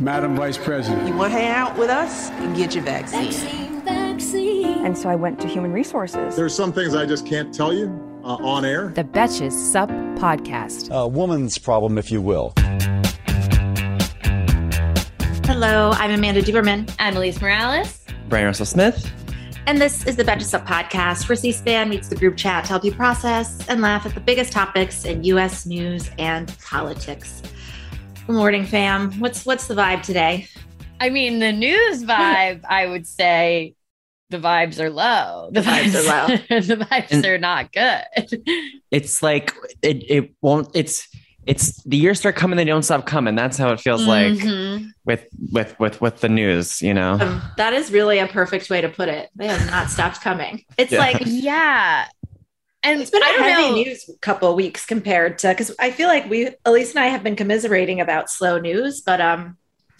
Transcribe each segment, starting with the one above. Madam Vice President. You want to hang out with us? Get your vaccine. Vaccine. And so I went to Human Resources. There's some things I just can't tell you on air. The Betches SUP Podcast. A woman's problem, if you will. Hello, I'm Amanda Duberman. I'm Elise Morales. Brian Russell Smith. And this is the Betches SUP Podcast, where C-SPAN meets the group chat to help you process and laugh at the biggest topics in U.S. news and politics. Good morning, fam. What's the vibe today? I mean, the news vibe, I would say the vibes are low. The vibes are low. The vibes are not good. It's like it's the years start coming, they don't stop coming. That's how it feels like with the news, you know. That is really a perfect way to put it. They have not stopped coming. It's And it's been a heavy news couple of weeks compared to, because I feel like Elise and I have been commiserating about slow news, but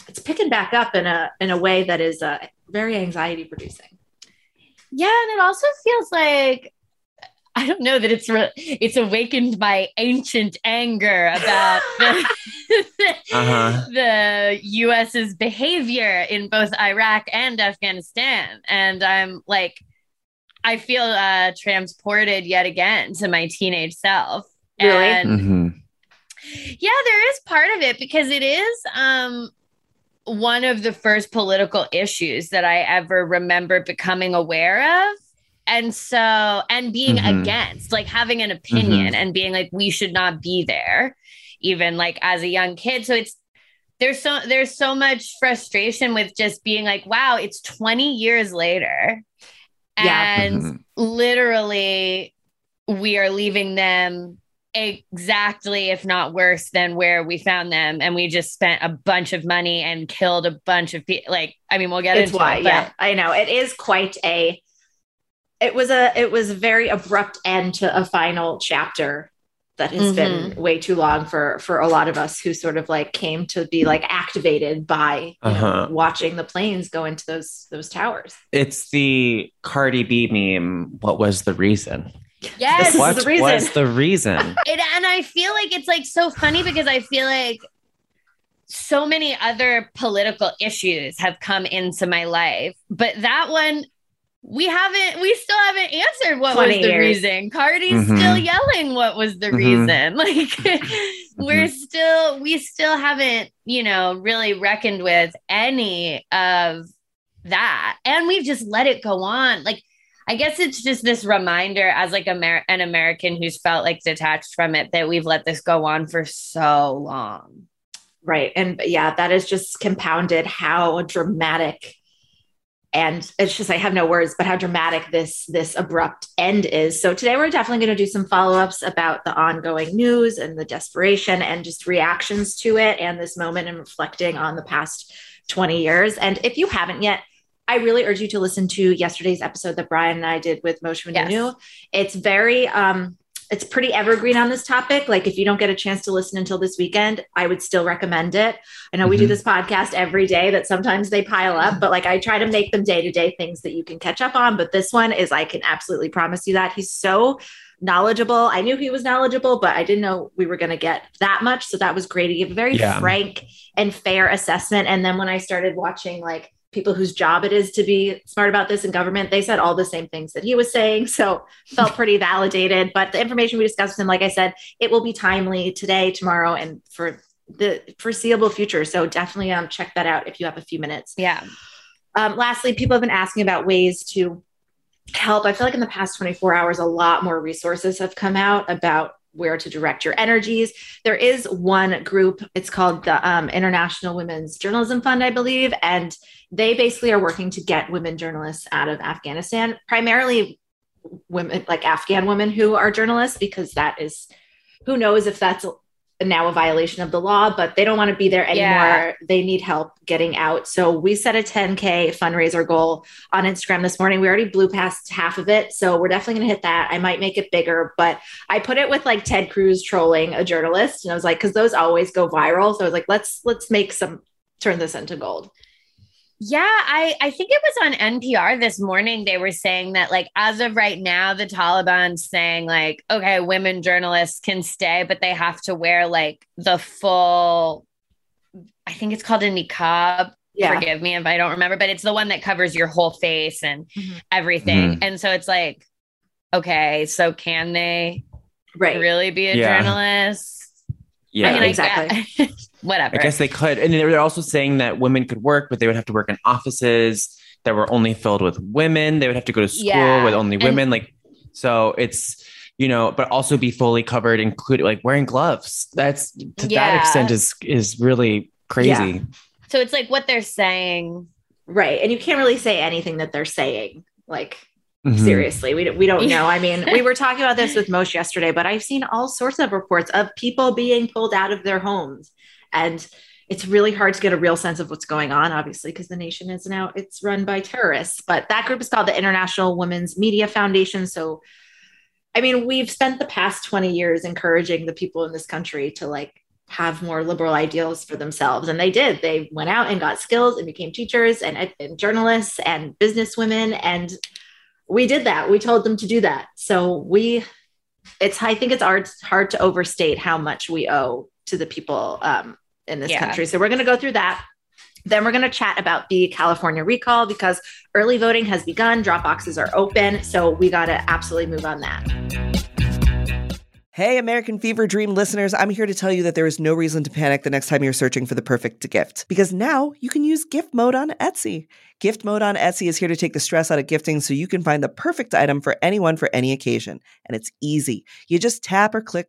it's picking back up in a way that is very anxiety producing. Yeah. And it also feels like, I don't know that it's awakened my ancient anger about the U.S.'s behavior in both Iraq and Afghanistan. And I'm like, I feel transported yet again to my teenage self. Really? And yeah, there is part of it because it is one of the first political issues that I ever remember becoming aware of. And so, and being against, like having an opinion and being like, we should not be there, even like as a young kid. So it's, there's so much frustration with just being like, wow, it's 20 years later. And literally, we are leaving them exactly, if not worse, than where we found them. And we just spent a bunch of money and killed a bunch of people. Like, I mean, we'll get into why, it. But... Yeah, I know. It is quite a. It was a very abrupt end to a final chapter that has been way too long for a lot of us who sort of like came to be like activated by you know, watching the planes go into those towers. It's the Cardi B meme. What was the reason? Yes. What is the reason? Was the reason? And I feel like it's like so funny because I feel like so many other political issues have come into my life, but that one, we still haven't answered what was the reason. Cardi's still yelling what was the reason. Like we still haven't, you know, really reckoned with any of that. And we've just let it go on. Like, I guess it's just this reminder as like an American who's felt like detached from it that we've let this go on for so long. Right. And yeah, that is just compounded how dramatic. And it's just, I have no words, but how dramatic this abrupt end is. So today we're definitely going to do some follow-ups about the ongoing news and the desperation and just reactions to it and this moment and reflecting on the past 20 years. And if you haven't yet, I really urge you to listen to yesterday's episode that Brian and I did with Moshe Manu. Yes. It's very, it's pretty evergreen on this topic. Like if you don't get a chance to listen until this weekend, I would still recommend it. I know we do this podcast every day that sometimes they pile up, but like I try to make them day-to-day things that you can catch up on. But this one is, I can absolutely promise you that he's so knowledgeable. I knew he was knowledgeable, but I didn't know we were going to get that much. So that was great. He gave a very frank and fair assessment. And then when I started watching like people whose job it is to be smart about this in government, they said all the same things that he was saying. So felt pretty validated, but the information we discussed with him, like I said, it will be timely today, tomorrow, and for the foreseeable future. So definitely check that out if you have a few minutes. Yeah. Lastly, people have been asking about ways to help. I feel like in the past 24 hours, a lot more resources have come out about where to direct your energies. There is one group, it's called the International Women's Journalism Fund, I believe. And they basically are working to get women journalists out of Afghanistan, primarily women, like Afghan women who are journalists, because that is who knows if that's now a violation of the law, but they don't want to be there anymore. Yeah. They need help getting out. So we set a 10K fundraiser goal on Instagram this morning. We already blew past half of it. So we're definitely going to hit that. I might make it bigger, but I put it with like Ted Cruz trolling a journalist. And I was like, cause those always go viral. So I was like, let's make some, turn this into gold. Yeah, I think it was on NPR this morning. They were saying that, like, as of right now, the Taliban's saying, like, okay, women journalists can stay, but they have to wear like the full, I think it's called a niqab. Yeah. Forgive me if I don't remember, but it's the one that covers your whole face and everything. Mm-hmm. And so it's like, okay, so can they really be a journalist? Yeah, I mean, exactly. Whatever. I guess they could. And they were also saying that women could work, but they would have to work in offices that were only filled with women. They would have to go to school with only women. Like, so it's, you know, but also be fully covered, including like wearing gloves. That's to that extent is really crazy. Yeah. So it's like what they're saying. Right. And you can't really say anything that they're saying. Like, seriously, we don't know. I mean, we were talking about this with Moshe yesterday, but I've seen all sorts of reports of people being pulled out of their homes, and it's really hard to get a real sense of what's going on, obviously, because the nation is now, it's run by terrorists. But that group is called the International Women's Media Foundation. So, I mean, we've spent the past 20 years encouraging the people in this country to like have more liberal ideals for themselves. And they did. They went out and got skills and became teachers and journalists and businesswomen, and we did that. We told them to do that. So I think it's hard to overstate how much we owe to the people in this country. So we're going to go through that. Then we're going to chat about the California recall because early voting has begun. Drop boxes are open. So we got to absolutely move on that. Hey, American Fever Dream listeners, I'm here to tell you that there is no reason to panic the next time you're searching for the perfect gift, because now you can use gift mode on Etsy. Gift mode on Etsy is here to take the stress out of gifting so you can find the perfect item for anyone for any occasion. And it's easy. You just tap or click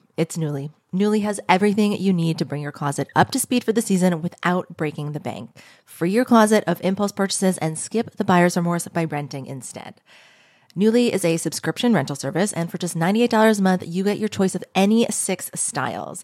It's Nuuly. Nuuly has everything you need to bring your closet up to speed for the season without breaking the bank. Free your closet of impulse purchases and skip the buyer's remorse by renting instead. Nuuly is a subscription rental service, and for just $98 a month, you get your choice of any 6 styles.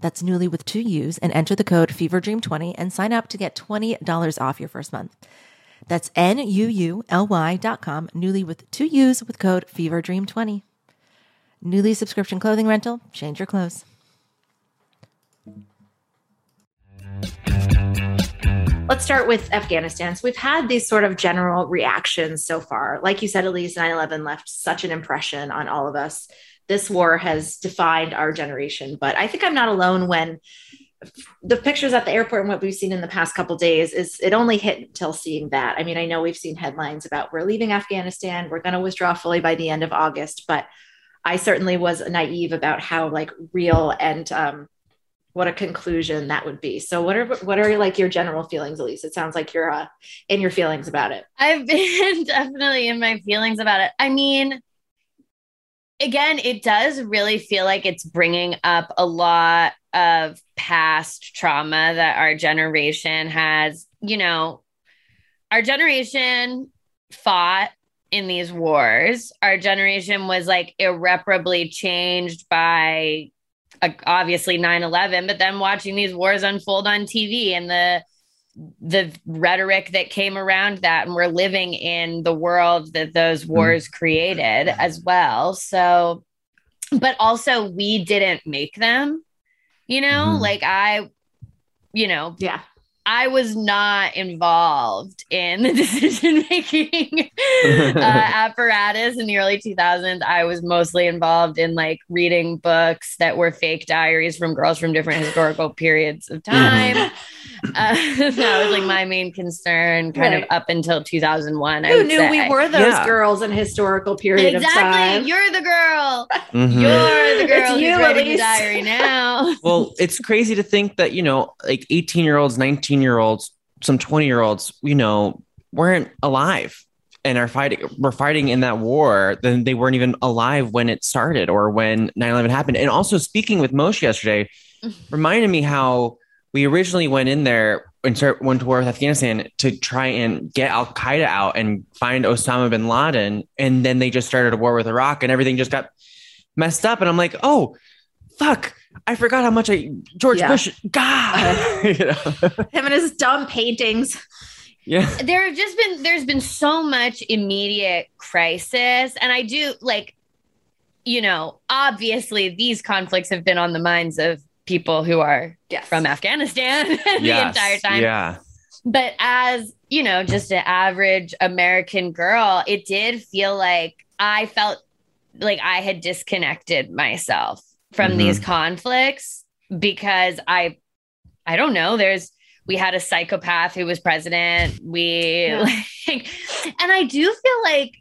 That's Nuuly with 2 U's, and enter the code FEVERDREAM20 and sign up to get $20 off your first month. That's NUULY.com, Nuuly with 2 U's with code FEVERDREAM20. Nuuly subscription clothing rental. Change your clothes. Let's start with Afghanistan. So we've had these sort of general reactions so far. Like you said, Elise, 9/11 left such an impression on all of us. This war has defined our generation, but I think I'm not alone when the pictures at the airport and what we've seen in the past couple of days is it only hit until seeing that. I mean, I know we've seen headlines about we're leaving Afghanistan, we're going to withdraw fully by the end of August, but I certainly was naive about how like real and what a conclusion that would be. So what are like your general feelings, Elise? It sounds like you're in your feelings about it. I've been definitely in my feelings about it. I mean, again, it does really feel like it's bringing up a lot of past trauma that our generation has. You know, our generation fought in these wars. Our generation was like irreparably changed by obviously 9/11, but then watching these wars unfold on TV and the rhetoric that came around that, and we're living in the world that those wars created as well. So, but also we didn't make them, you know, like I was not involved in the decision-making apparatus in the early 2000s. I was mostly involved in like reading books that were fake diaries from girls from different historical periods of time. That was like my main concern kind of up until 2001. Who knew we were those girls in a historical period of time? Exactly. You're the girl. Mm-hmm. You're the girl who's writing a diary now. Well, it's crazy to think that, you know, like 18-year-olds, 19-year-olds, some 20-year-olds, you know, weren't alive and were fighting in that war. Then they weren't even alive when it started or when 9/11 happened. And also speaking with Moshe yesterday reminded me how we originally went in there and went to war with Afghanistan to try and get Al Qaeda out and find Osama bin Laden. And then they just started a war with Iraq and everything just got messed up. And I'm like, oh, fuck. I forgot how much George Bush, God, you know? Him and his dumb paintings. Yeah. There's been so much immediate crisis. And I do like, you know, obviously these conflicts have been on the minds of people who are from Afghanistan the entire time. Yeah. But as, you know, just an average American girl, it did feel like I felt like I had disconnected myself from these conflicts because I don't know, we had a psychopath who was president. And I do feel like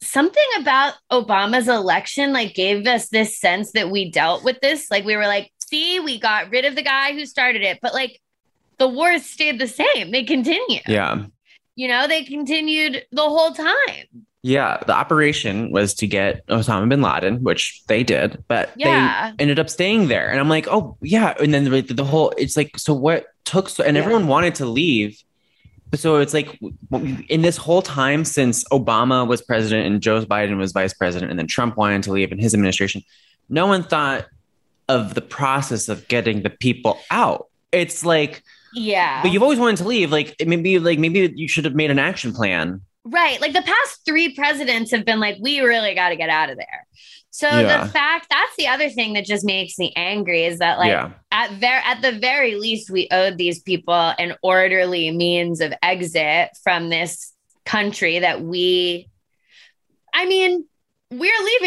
something about Obama's election, like gave us this sense that we dealt with this. Like we were like, see, we got rid of the guy who started it, but like the wars stayed the same. They continued. Yeah. You know, they continued the whole time. Yeah, the operation was to get Osama bin Laden, which they did, but they ended up staying there. And I'm like, oh, yeah. And then the whole, it's like, so what took, and everyone wanted to leave. So it's like in this whole time since Obama was president and Joe Biden was vice president and then Trump wanted to leave in his administration, no one thought of the process of getting the people out. It's like, yeah, but you've always wanted to leave. Maybe you should have made an action plan. Right. Like the past three presidents have been like, we really got to get out of there. So the fact, that's the other thing that just makes me angry is that like at the very least, we owed these people an orderly means of exit from this country that we're leaving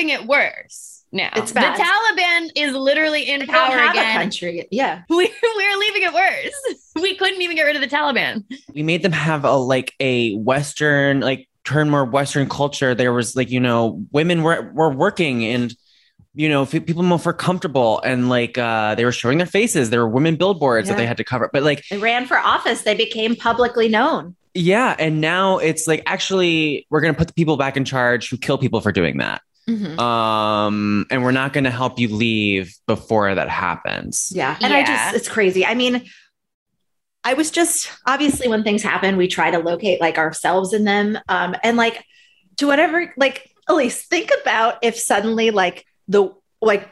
it worse now. It's bad. The Taliban is literally in power again. A country. Yeah. We're leaving it worse. We couldn't even get rid of the Taliban. We made them have a Western, turn more Western culture. There was women were working and, people more comfortable and they were showing their faces. There were women billboards that they had to cover, but they ran for office. They became publicly known. Yeah. And now it's like, actually, we're going to put the people back in charge who kill people for doing that. Mm-hmm. And we're not going to help you leave before that happens. Yeah. And it's crazy. I mean, I was just, obviously when things happen, we try to locate ourselves in them. Elise, think about if suddenly the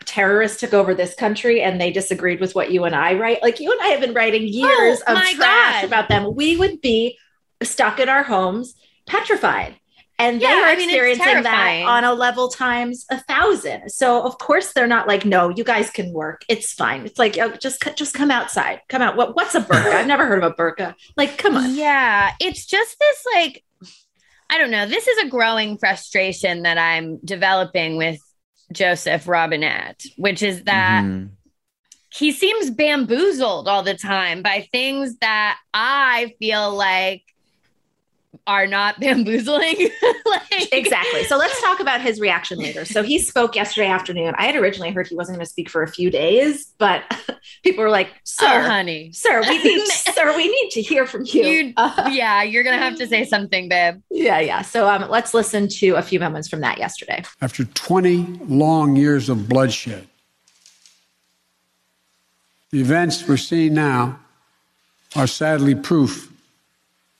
terrorists took over this country and they disagreed with what you and I write. Like you and I have been writing years of trash about them. We would be stuck in our homes, petrified. And they are experiencing that on a level times 1,000. So of course they're not like, no, you guys can work. It's fine. It's like, oh, just come outside. Come out. What's a burqa? I've never heard of a burqa. Like, come on. Yeah. It's just this, I don't know. This is a growing frustration that I'm developing with Joseph Robinette, which is that he seems bamboozled all the time by things that I feel like are not bamboozling. Exactly. So let's talk about his reaction later. So he spoke yesterday afternoon. I had originally heard he wasn't going to speak for a few days, but people were like, sir, we need to hear from you. You're going to have to say something, babe. Yeah. So let's listen to a few moments from that yesterday. After 20 long years of bloodshed, the events we're seeing now are sadly proof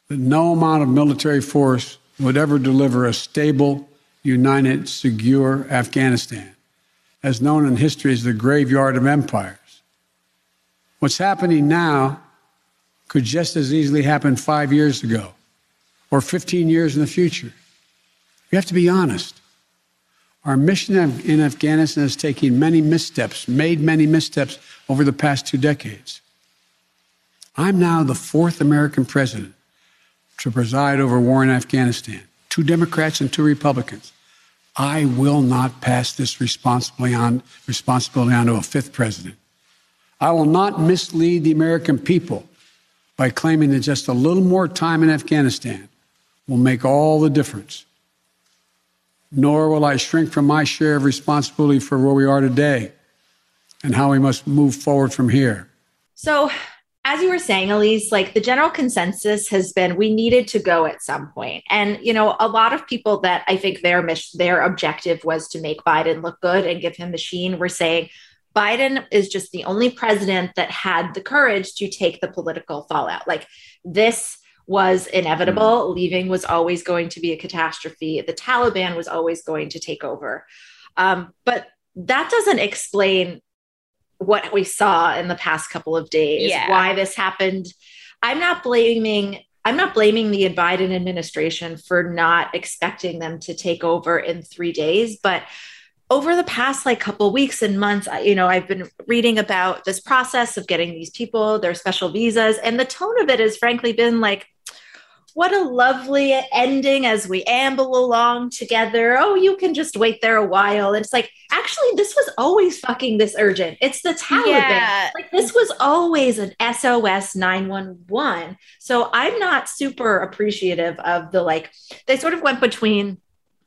that no amount of military force would ever deliver a stable, united, secure Afghanistan, as known in history as the graveyard of empires. What's happening now could just as easily happen 5 years ago or 15 years in the future. We have to be honest. Our mission in Afghanistan has taken made many missteps over the past 2 decades. I'm now the 4th American president to preside over war in Afghanistan, 2 Democrats and 2 Republicans. I will not pass this responsibility on to a 5th president. I will not mislead the American people by claiming that just a little more time in Afghanistan will make all the difference. Nor will I shrink from my share of responsibility for where we are today and how we must move forward from here. So, as you were saying, Elise, like the general consensus has been we needed to go at some point. And, you know, a lot of people that I think their objective was to make Biden look good and give him a sheen were saying Biden is just the only president that had the courage to take the political fallout. Like this was inevitable. Leaving was always going to be a catastrophe. The Taliban was always going to take over. But that doesn't explain what we saw in the past couple of days, why this happened. I'm not blaming the Biden administration for not expecting them to take over in 3 days, but over the past couple weeks and months, you know, I've been reading about this process of getting these people their special visas, and the tone of it has frankly been like, what a lovely ending as we amble along together. Oh, you can just wait there a while. And it's like, actually, this was always fucking this urgent. It's the Taliban. Yeah. Like this was always an SOS 911. So I'm not super appreciative of the, they sort of went between,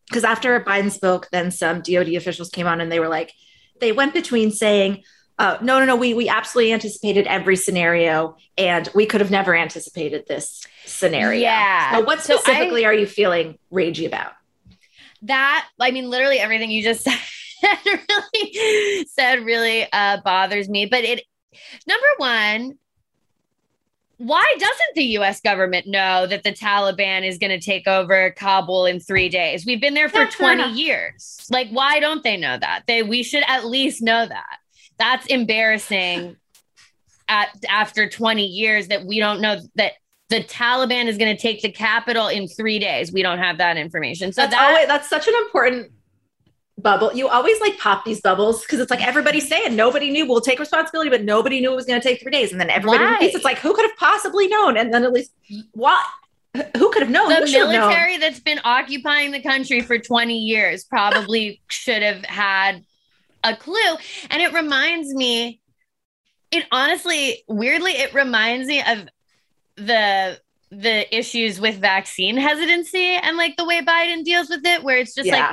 because after Biden spoke, then some DOD officials came on and they were like, they went between saying, we absolutely anticipated every scenario and we could have never anticipated this scenario. Yeah. So what specifically are you feeling ragey about? That, literally everything you just said really bothers me. But number one, why doesn't the U.S. government know that the Taliban is going to take over Kabul in 3 days? We've been there for 20 years. Why don't they know that? We should at least know that. That's embarrassing after 20 years that we don't know that the Taliban is going to take the capital in 3 days. We don't have that information. So that's such an important bubble. You always pop these bubbles because it's everybody's saying nobody knew. We'll take responsibility, but nobody knew it was going to take 3 days. And then everybody, it's who could have possibly known? And then at least what? Who could have known? The military that's been occupying the country for 20 years probably should have had a clue. And it reminds me, it reminds me of the issues with vaccine hesitancy and the way Biden deals with it, where it's just how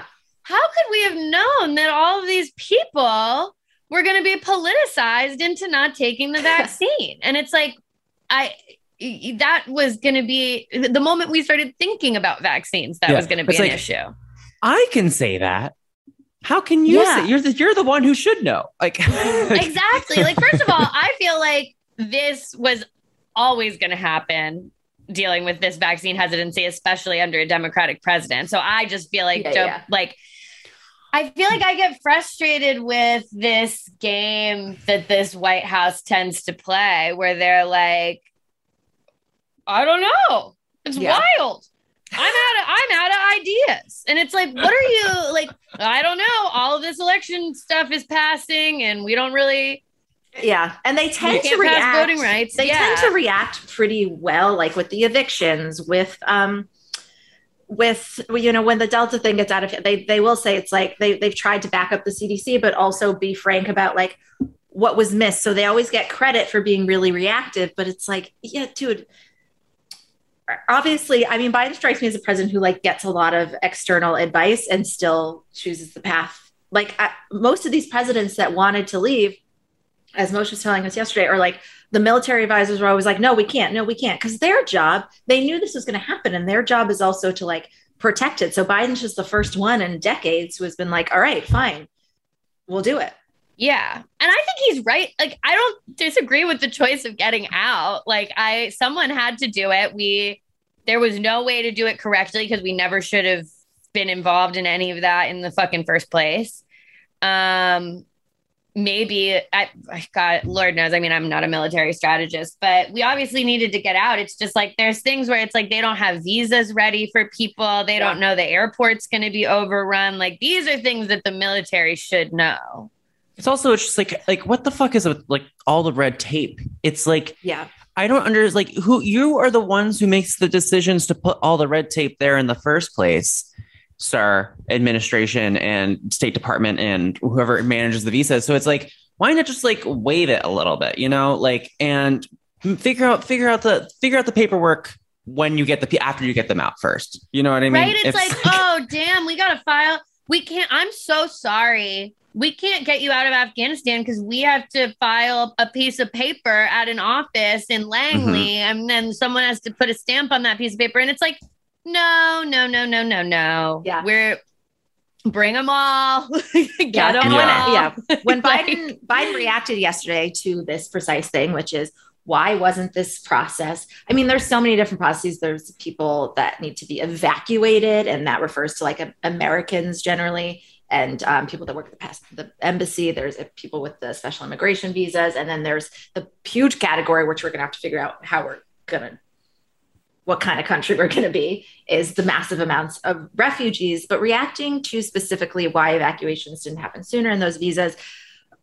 could we have known that all of these people were going to be politicized into not taking the vaccine? And it's that was going to be the moment we started thinking about vaccines. That was going to be an issue. I can say that. How can you say you're the one who should know? Exactly. First of all, I feel this was always going to happen, dealing with this vaccine hesitancy, especially under a Democratic president. So I just feel I feel I get frustrated with this game that this White House tends to play, where they're I don't know. It's wild. I'm out of ideas. And it's what are you I don't know. All of this election stuff is passing and we don't really. Yeah. And they tend to react. Voting rights. They tend to react pretty well, with the evictions, with when the Delta thing gets out of hand, they will say it's they've tried to back up the CDC, but also be frank about what was missed. So they always get credit for being really reactive. But it's dude, obviously, I mean, Biden strikes me as a president who like gets a lot of external advice and still chooses the path. Like most of these presidents that wanted to leave, as Moshe was telling us yesterday, or like the military advisors were always like, no, we can't. Because their job, they knew this was going to happen. And their job is also to like protect it. So Biden's just the first one in decades who has been like, all right, fine, we'll do it. Yeah. And I think he's right. Like, I don't disagree with the choice of getting out. Like someone had to do it. There was no way to do it correctly because we never should have been involved in any of that in the fucking first place. Maybe God, Lord knows. I mean, I'm not a military strategist, but we obviously needed to get out. It's just like, there's things where it's like, they don't have visas ready for people. They don't know the airport's going to be overrun. Like these are things that the military should know. It's also, it's just like, what the fuck is it with like all the red tape? It's like, yeah, I don't understand. Like who you are the ones who makes the decisions to put all the red tape there in the first place, sir, administration and State Department and whoever manages the visas. So it's like, why not just like waive it a little bit, you know, like, and figure out the paperwork when you get after you get them out first. You know what I mean? Right. It's like, oh damn, we got to file. We can't, I'm so sorry. We can't get you out of Afghanistan because we have to file a piece of paper at an office in Langley. Mm-hmm. And then someone has to put a stamp on that piece of paper. And it's like, no. Yeah. Bring them all. Get them all. When Biden reacted yesterday to this precise thing, which is why wasn't this process? I mean, there's so many different processes. There's people that need to be evacuated. And that refers to like Americans generally. And people that work at the embassy, there's people with the special immigration visas. And then there's the huge category, which we're going to have to figure out what kind of country we're going to be, is the massive amounts of refugees. But reacting to specifically why evacuations didn't happen sooner in those visas,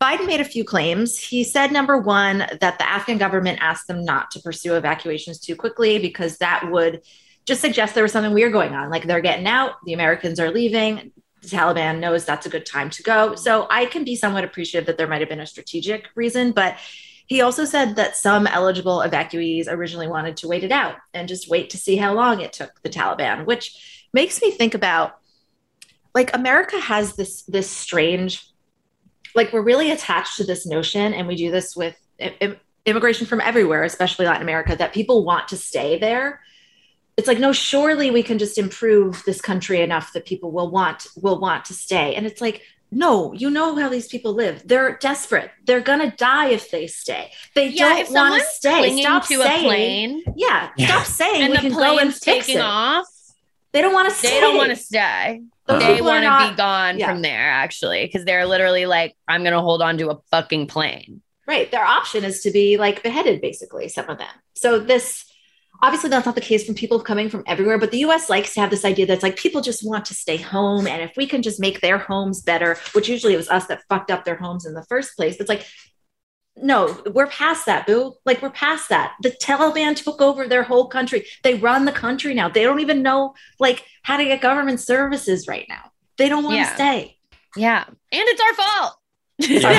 Biden made a few claims. He said, number one, that the Afghan government asked them not to pursue evacuations too quickly because that would just suggest there was something weird going on. Like they're getting out, the Americans are leaving. The Taliban knows that's a good time to go. So I can be somewhat appreciative that there might have been a strategic reason, but he also said that some eligible evacuees originally wanted to wait it out and just wait to see how long it took the Taliban, which makes me think about like America has this strange, like we're really attached to this notion, and we do this with immigration from everywhere, especially Latin America, that people want to stay there. It's like, no, surely we can just improve this country enough that people will want to stay. And it's like, no, you know how these people live. They're desperate. They're going to die if they stay. They don't want to stay. Stop saying, stop saying and we can go and fix it. Off, they don't want to stay. They don't want to stay. They want to be gone from there, actually, because they're literally like, I'm going to hold on to a fucking plane. Right. Their option is to be like beheaded, basically, some of them. So this... Obviously, that's not the case from people coming from everywhere, but the U.S. likes to have this idea that's like people just want to stay home. And if we can just make their homes better, which usually it was us that fucked up their homes in the first place. It's like, no, we're past that, boo. Like we're past that. The Taliban took over their whole country. They run the country now. They don't even know like how to get government services right now. They don't want to stay. Yeah. And it's our fault. It's our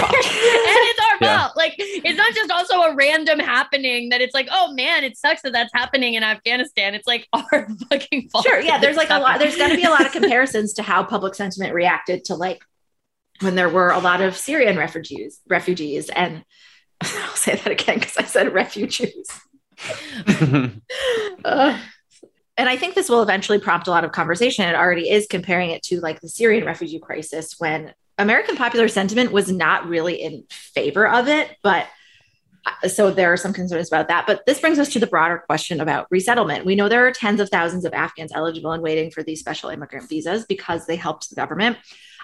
fault. Like it's not just also a random happening that it's like, oh man, it sucks that that's happening in Afghanistan. It's like our fucking fault. Sure, yeah. There's like a lot. There's going to be a lot of comparisons to how public sentiment reacted to like when there were a lot of Syrian refugees, and I'll say that again because I said refugees. And I think this will eventually prompt a lot of conversation. It already is, comparing it to like the Syrian refugee crisis when American popular sentiment was not really in favor of it, but so there are some concerns about that. But this brings us to the broader question about resettlement. We know there are tens of thousands of Afghans eligible and waiting for these special immigrant visas because they helped the government.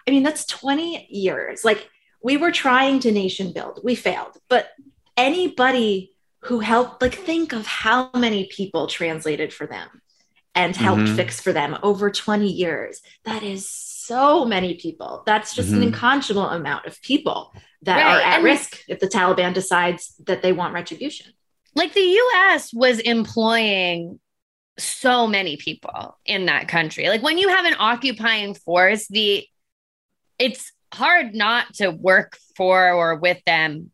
I mean, that's 20 years. Like we were trying to nation build, we failed, but anybody who helped, like think of how many people translated for them and helped fix for them over 20 years. That is so many people. That's just an unconscionable amount of people that are at risk if the Taliban decides that they want retribution. Like the U.S. was employing so many people in that country. Like when you have an occupying force, it's hard not to work for or with them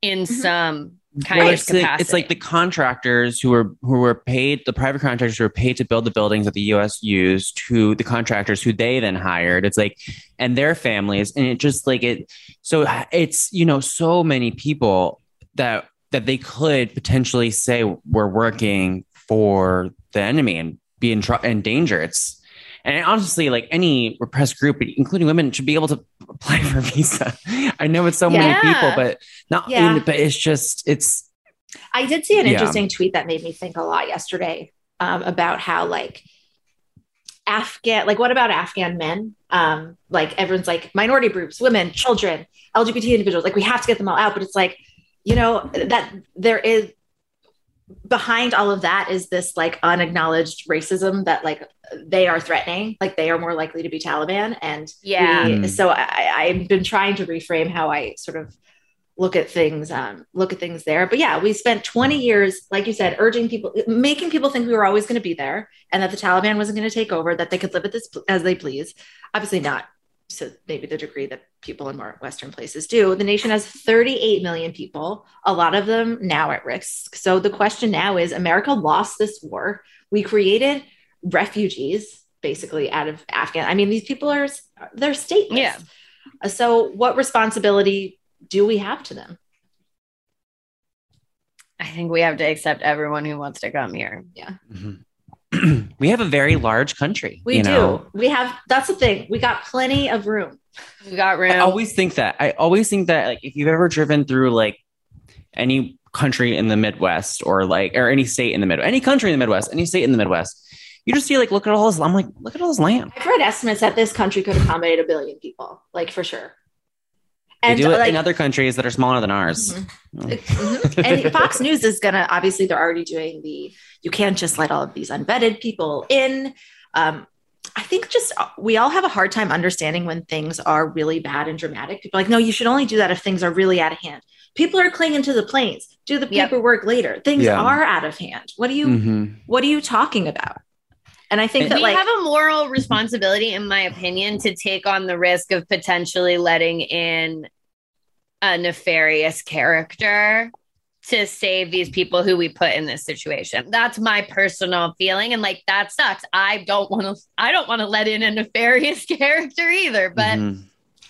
in some It's like the contractors who were paid, the private contractors who were paid to build the buildings that the U.S. used, to the contractors who they then hired. It's like, and their families, and it just like it. So it's, you know, so many people that they could potentially say were working for the enemy and be in danger. And honestly, like any repressed group, including women, should be able to apply for visa. I know it's so many people, but not. Yeah. But it's just, it's. I did see an interesting tweet that made me think a lot yesterday about how like Afghan, like what about Afghan men? Like everyone's like minority groups, women, children, LGBT individuals. Like we have to get them all out, but it's like, you know, that there is. Behind all of that is this like unacknowledged racism that like they are threatening, like they are more likely to be Taliban. And so I've been trying to reframe how I sort of look at things there. But yeah, we spent 20 years, like you said, urging people, making people think we were always going to be there and that the Taliban wasn't going to take over, that they could live at this as they please. Obviously not. So maybe the degree that people in more Western places do. The nation has 38 million people, a lot of them now at risk. So the question now is, America lost this war. We created refugees basically out of Afghan. I mean, these people are, they're stateless. Yeah. So what responsibility do we have to them? I think we have to accept everyone who wants to come here. Yeah. Mm-hmm. We have a very large country. We do. We have, that's the thing. We got plenty of room. We got room. I always think that like if you've ever driven through like any country in the Midwest or any state in the Midwest, any country in the Midwest, any state in the Midwest, you just see like, look at all this land. I've read estimates that this country could accommodate 1 billion people, like for sure. And they do it like, in other countries that are smaller than ours. Mm-hmm. Mm-hmm. And Fox News is going to, obviously they're already doing the, you can't just let all of these unvetted people in. I think just, we all have a hard time understanding when things are really bad and dramatic. People are like, no, you should only do that if things are really out of hand. People are clinging to the planes, do the paperwork later. Things are out of hand. What are you talking about? And I think that we have a moral responsibility, in my opinion, to take on the risk of potentially letting in a nefarious character to save these people who we put in this situation. That's my personal feeling. And like, that sucks. I don't want to let in a nefarious character either, but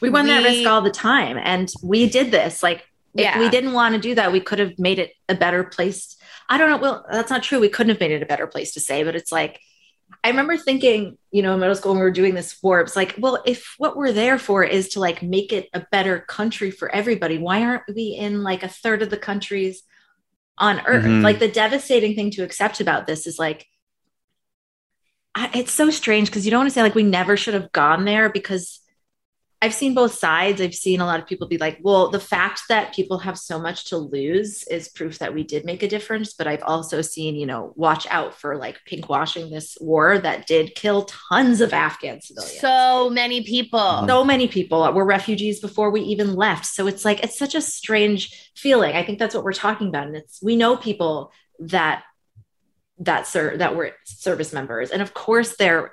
we run that risk all the time. And we did this. Like, if we didn't want to do that, we could have made it a better place. I don't know. Well, that's not true. We couldn't have made it a better place to say, but it's like, I remember thinking, you know, in middle school when we were doing this war, it's like, well, if what we're there for is to like make it a better country for everybody, why aren't we in like 1/3 of the countries on earth? Mm-hmm. Like the devastating thing to accept about this is like, it's so strange because you don't want to say like we never should have gone there, because I've seen both sides. I've seen a lot of people be like, well, the fact that people have so much to lose is proof that we did make a difference. But I've also seen, you know, watch out for like pinkwashing this war that did kill tons of Afghan civilians. So many people were refugees before we even left. So it's like, it's such a strange feeling. I think that's what we're talking about. And it's, we know people that were service members. And of course they're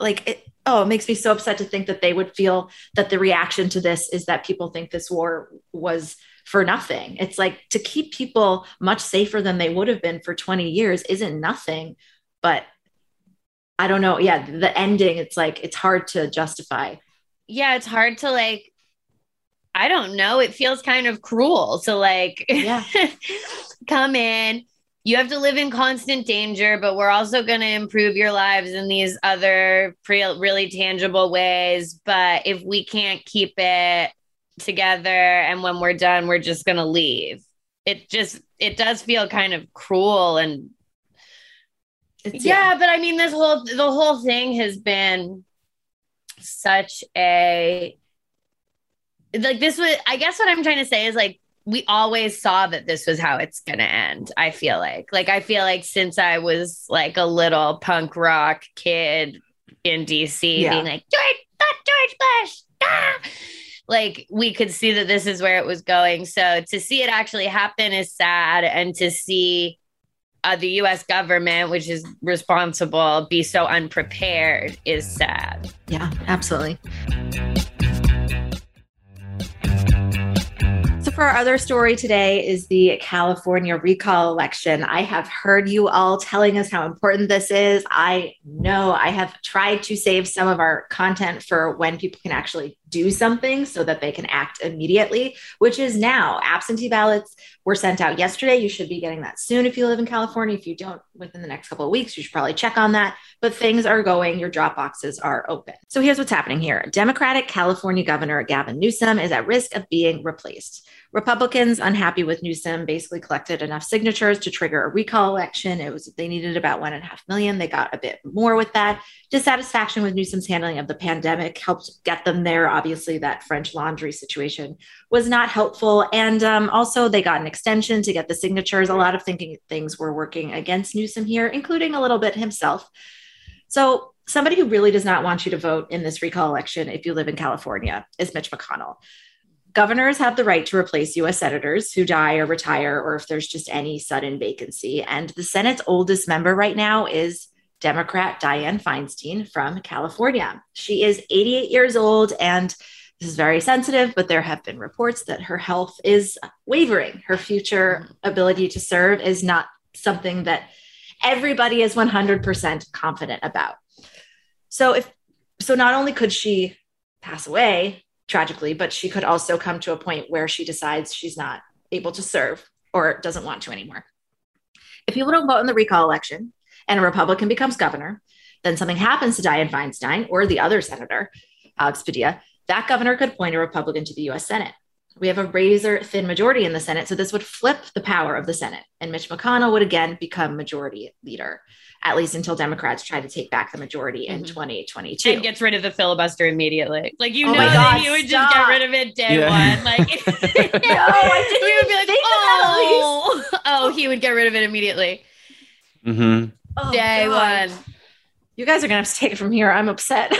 like, it makes me so upset to think that they would feel that the reaction to this is that people think this war was for nothing. It's like, to keep people much safer than they would have been for 20 years isn't nothing, but I don't know. Yeah. The ending, it's like, it's hard to justify. Yeah. It's hard to like, I don't know. It feels kind of cruel to like, come in. You have to live in constant danger, but we're also going to improve your lives in these other really tangible ways. But if we can't keep it together and when we're done, we're just going to leave. It does feel kind of cruel. And but I mean, the whole thing has been such a, like this was, I guess what I'm trying to say is like, we always saw that this was how it's going to end. I feel like since I was like a little punk rock kid in DC being like, George Bush, like we could see that this is where it was going. So to see it actually happen is sad. And to see the US government, which is responsible, be so unprepared is sad. Yeah, absolutely. for our other story today is the California recall election. I have heard you all telling us how important this is. I know I have tried to save some of our content for when people can actually do something so that they can act immediately, which is now. Absentee ballots were sent out yesterday. You should be getting that soon if you live in California. If you don't, within the next couple of weeks, you should probably check on that. But things are going. Your drop boxes are open. So here's what's happening here. Democratic California Governor Gavin Newsom is at risk of being replaced. Republicans unhappy with Newsom basically collected enough signatures to trigger a recall election. They needed about 1.5 million. They got a bit more with that. Dissatisfaction with Newsom's handling of the pandemic helped get them there. Obviously, that French laundry situation was not helpful. And also, they got an extension to get the signatures. A lot of things were working against Newsom here, including a little bit himself. So somebody who really does not want you to vote in this recall election, if you live in California, is Mitch McConnell. Governors have the right to replace U.S. senators who die or retire, or if there's just any sudden vacancy. And the Senate's oldest member right now is Democrat Dianne Feinstein from California. She is 88 years old, and this is very sensitive, but there have been reports that her health is wavering. Her future ability to serve is not something that everybody is 100% confident about. So not only could she pass away tragically, but she could also come to a point where she decides she's not able to serve or doesn't want to anymore. If people don't vote in the recall election and a Republican becomes governor, then something happens to Dianne Feinstein or the other senator, Alex Padilla, that governor could appoint a Republican to the U.S. Senate. We have a razor thin majority in the Senate, so this would flip the power of the Senate, and Mitch McConnell would again become majority leader, at least until Democrats try to take back the majority in 2022. And gets rid of the filibuster immediately. Like, you that you would just get rid of it day one. Like, we would be like, he would get rid of it immediately. Mm-hmm. Day one. You guys are going to have to take it from here. I'm upset.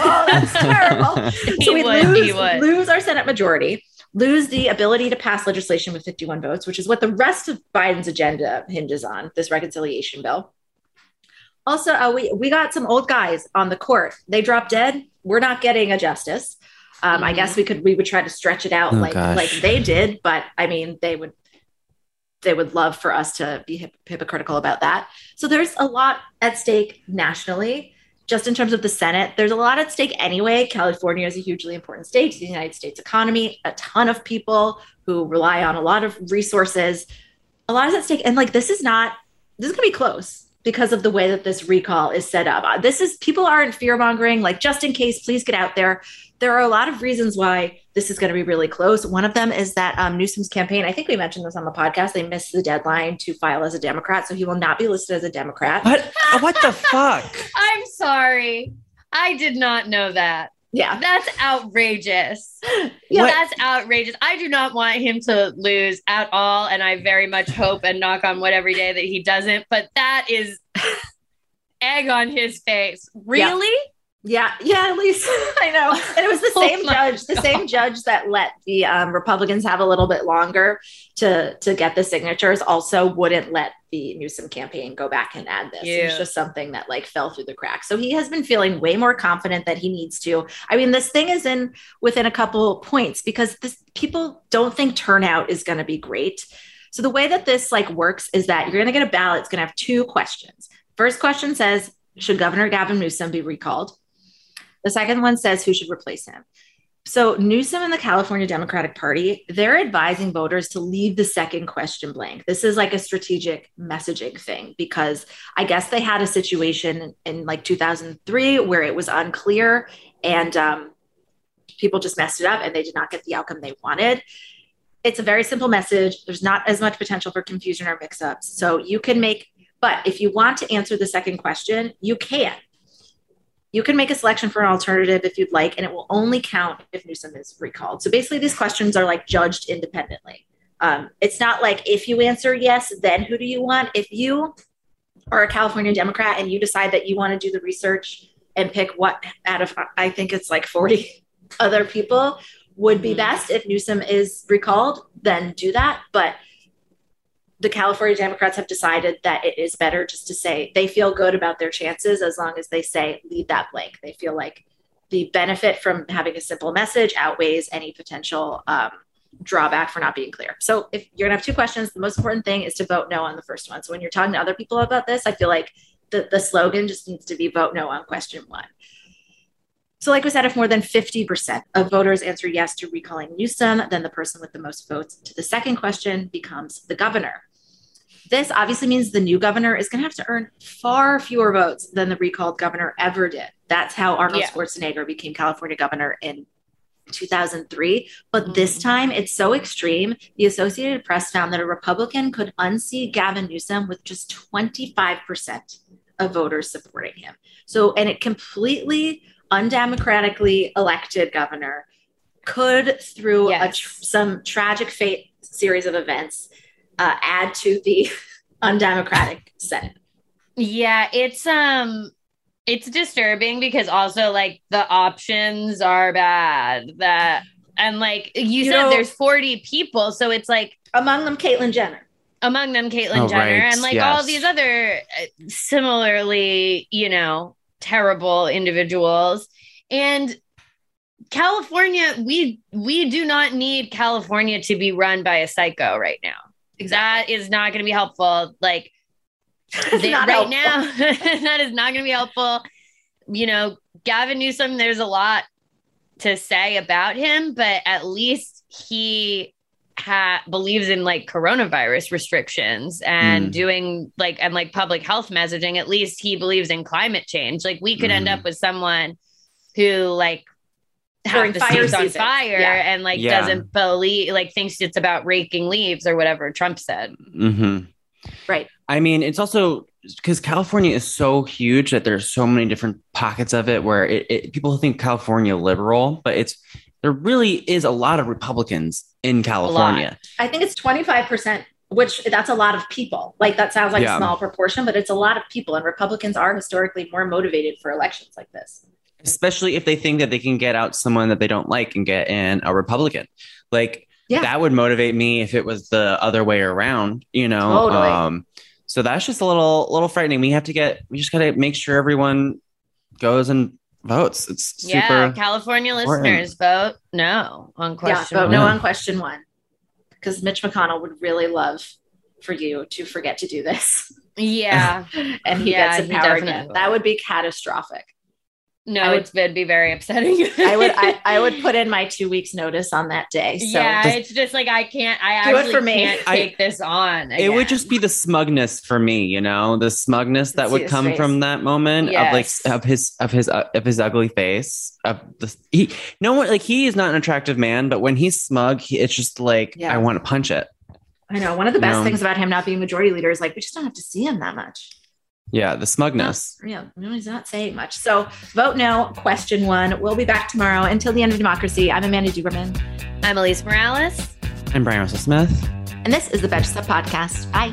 That's terrible. So we lose our Senate majority, lose the ability to pass legislation with 51 votes, which is what the rest of Biden's agenda hinges on, this reconciliation bill. Also, we got some old guys on the court. They dropped dead. We're not getting a justice. I guess we would try to stretch it out like they did. But I mean, they would love for us to be hypocritical about that. So there's a lot at stake nationally, just in terms of the Senate. There's a lot at stake anyway. California is a hugely important state to the United States economy, a ton of people who rely on a lot of resources. A lot is at stake. And like, this is going to be close because of the way that this recall is set up. People aren't fear-mongering, like, just in case, please get out there. There are a lot of reasons why this is going to be really close. One of them is that Newsom's campaign, I think we mentioned this on the podcast, they missed the deadline to file as a Democrat, so he will not be listed as a Democrat. What the fuck? I'm sorry. I did not know that. Yeah. That's outrageous. Yeah, that's outrageous. I do not want him to lose at all, and I very much hope and knock on wood every day that he doesn't, but that is egg on his face. Really? Yeah. Yeah, at least I know. And it was the same judge, that let the Republicans have a little bit longer to get the signatures, also wouldn't let the Newsom campaign go back and add this. Yeah. It was just something that like fell through the cracks. So he has been feeling way more confident that he needs to. I mean, this thing is within a couple points because people don't think turnout is going to be great. So the way that this like works is that you're going to get a ballot. It's going to have two questions. First question says, should Governor Gavin Newsom be recalled? The second one says who should replace him. So Newsom and the California Democratic Party, they're advising voters to leave the second question blank. This is like a strategic messaging thing, because I guess they had a situation in like 2003 where it was unclear and people just messed it up and they did not get the outcome they wanted. It's a very simple message. There's not as much potential for confusion or mix-ups. So you can but if you want to answer the second question, you can. You can make a selection for an alternative if you'd like, and it will only count if Newsom is recalled. So basically, these questions are like judged independently. It's not like if you answer yes, then who do you want? If you are a California Democrat and you decide that you want to do the research and pick what out of, I think it's like 40 other people would be best if Newsom is recalled, then do that. But the California Democrats have decided that it is better just to say they feel good about their chances as long as they say leave that blank. They feel like the benefit from having a simple message outweighs any potential drawback for not being clear. So if you're gonna have two questions, the most important thing is to vote no on the first one. So when you're talking to other people about this, I feel like the slogan just needs to be vote no on question one. So like we said, if more than 50% of voters answer yes to recalling Newsom, then the person with the most votes to the second question becomes the governor. This obviously means the new governor is going to have to earn far fewer votes than the recalled governor ever did. That's how Arnold Schwarzenegger became California governor in 2003. But this time it's so extreme. The Associated Press found that a Republican could unseat Gavin Newsom with just 25% of voters supporting him. So, and it completely undemocratically elected governor could, through some tragic fate series of events, add to the undemocratic Senate. Yeah, it's disturbing because also like the options are bad. That and like you said, there's 40 people, so it's like among them Caitlyn Jenner. Among them Caitlyn Jenner, right. And like all these other similarly, you know, terrible individuals. And California, we do not need California to be run by a psycho right now. Exactly. That is not going to be helpful. Like now, that is not going to be helpful. You know, Gavin Newsom, there's a lot to say about him, but at least he believes in like coronavirus restrictions and doing like, and like public health messaging. At least he believes in climate change. Like we could end up with someone who like, during fires on fire and like doesn't believe, like thinks it's about raking leaves or whatever Trump said. Right. I mean, it's also because California is so huge that there's so many different pockets of it where people think California liberal, but there really is a lot of Republicans in California. I think it's 25%, which that's a lot of people. Like that sounds like a small proportion, but it's a lot of people. And Republicans are historically more motivated for elections like this. Especially if they think that they can get out someone that they don't like and get in a Republican. Like that would motivate me if it was the other way around, you know? Totally. So that's just a little frightening. We just got to make sure everyone goes and votes. It's super California important. Listeners vote no on question one. No on question one. Because Mitch McConnell would really love for you to forget to do this. Yeah. And he gets in power again. That would be catastrophic. No, it'd be very upsetting. I would put in my 2 weeks notice on that day. So it's just like, I can't take this on again. It would just be the smugness for me, you know, the smugness that would come from that moment of his ugly face. He is not an attractive man, but when he's smug, it's just like, I want to punch it. I know. One of the best things about him not being majority leader is like, we just don't have to see him that much. Yeah, the smugness. Yeah, no, he's not saying much. So vote no, question one. We'll be back tomorrow. Until the end of democracy, I'm Amanda Duberman. I'm Elise Morales. I'm Brian Russell Smith. And this is the Betches SUP Podcast. Bye.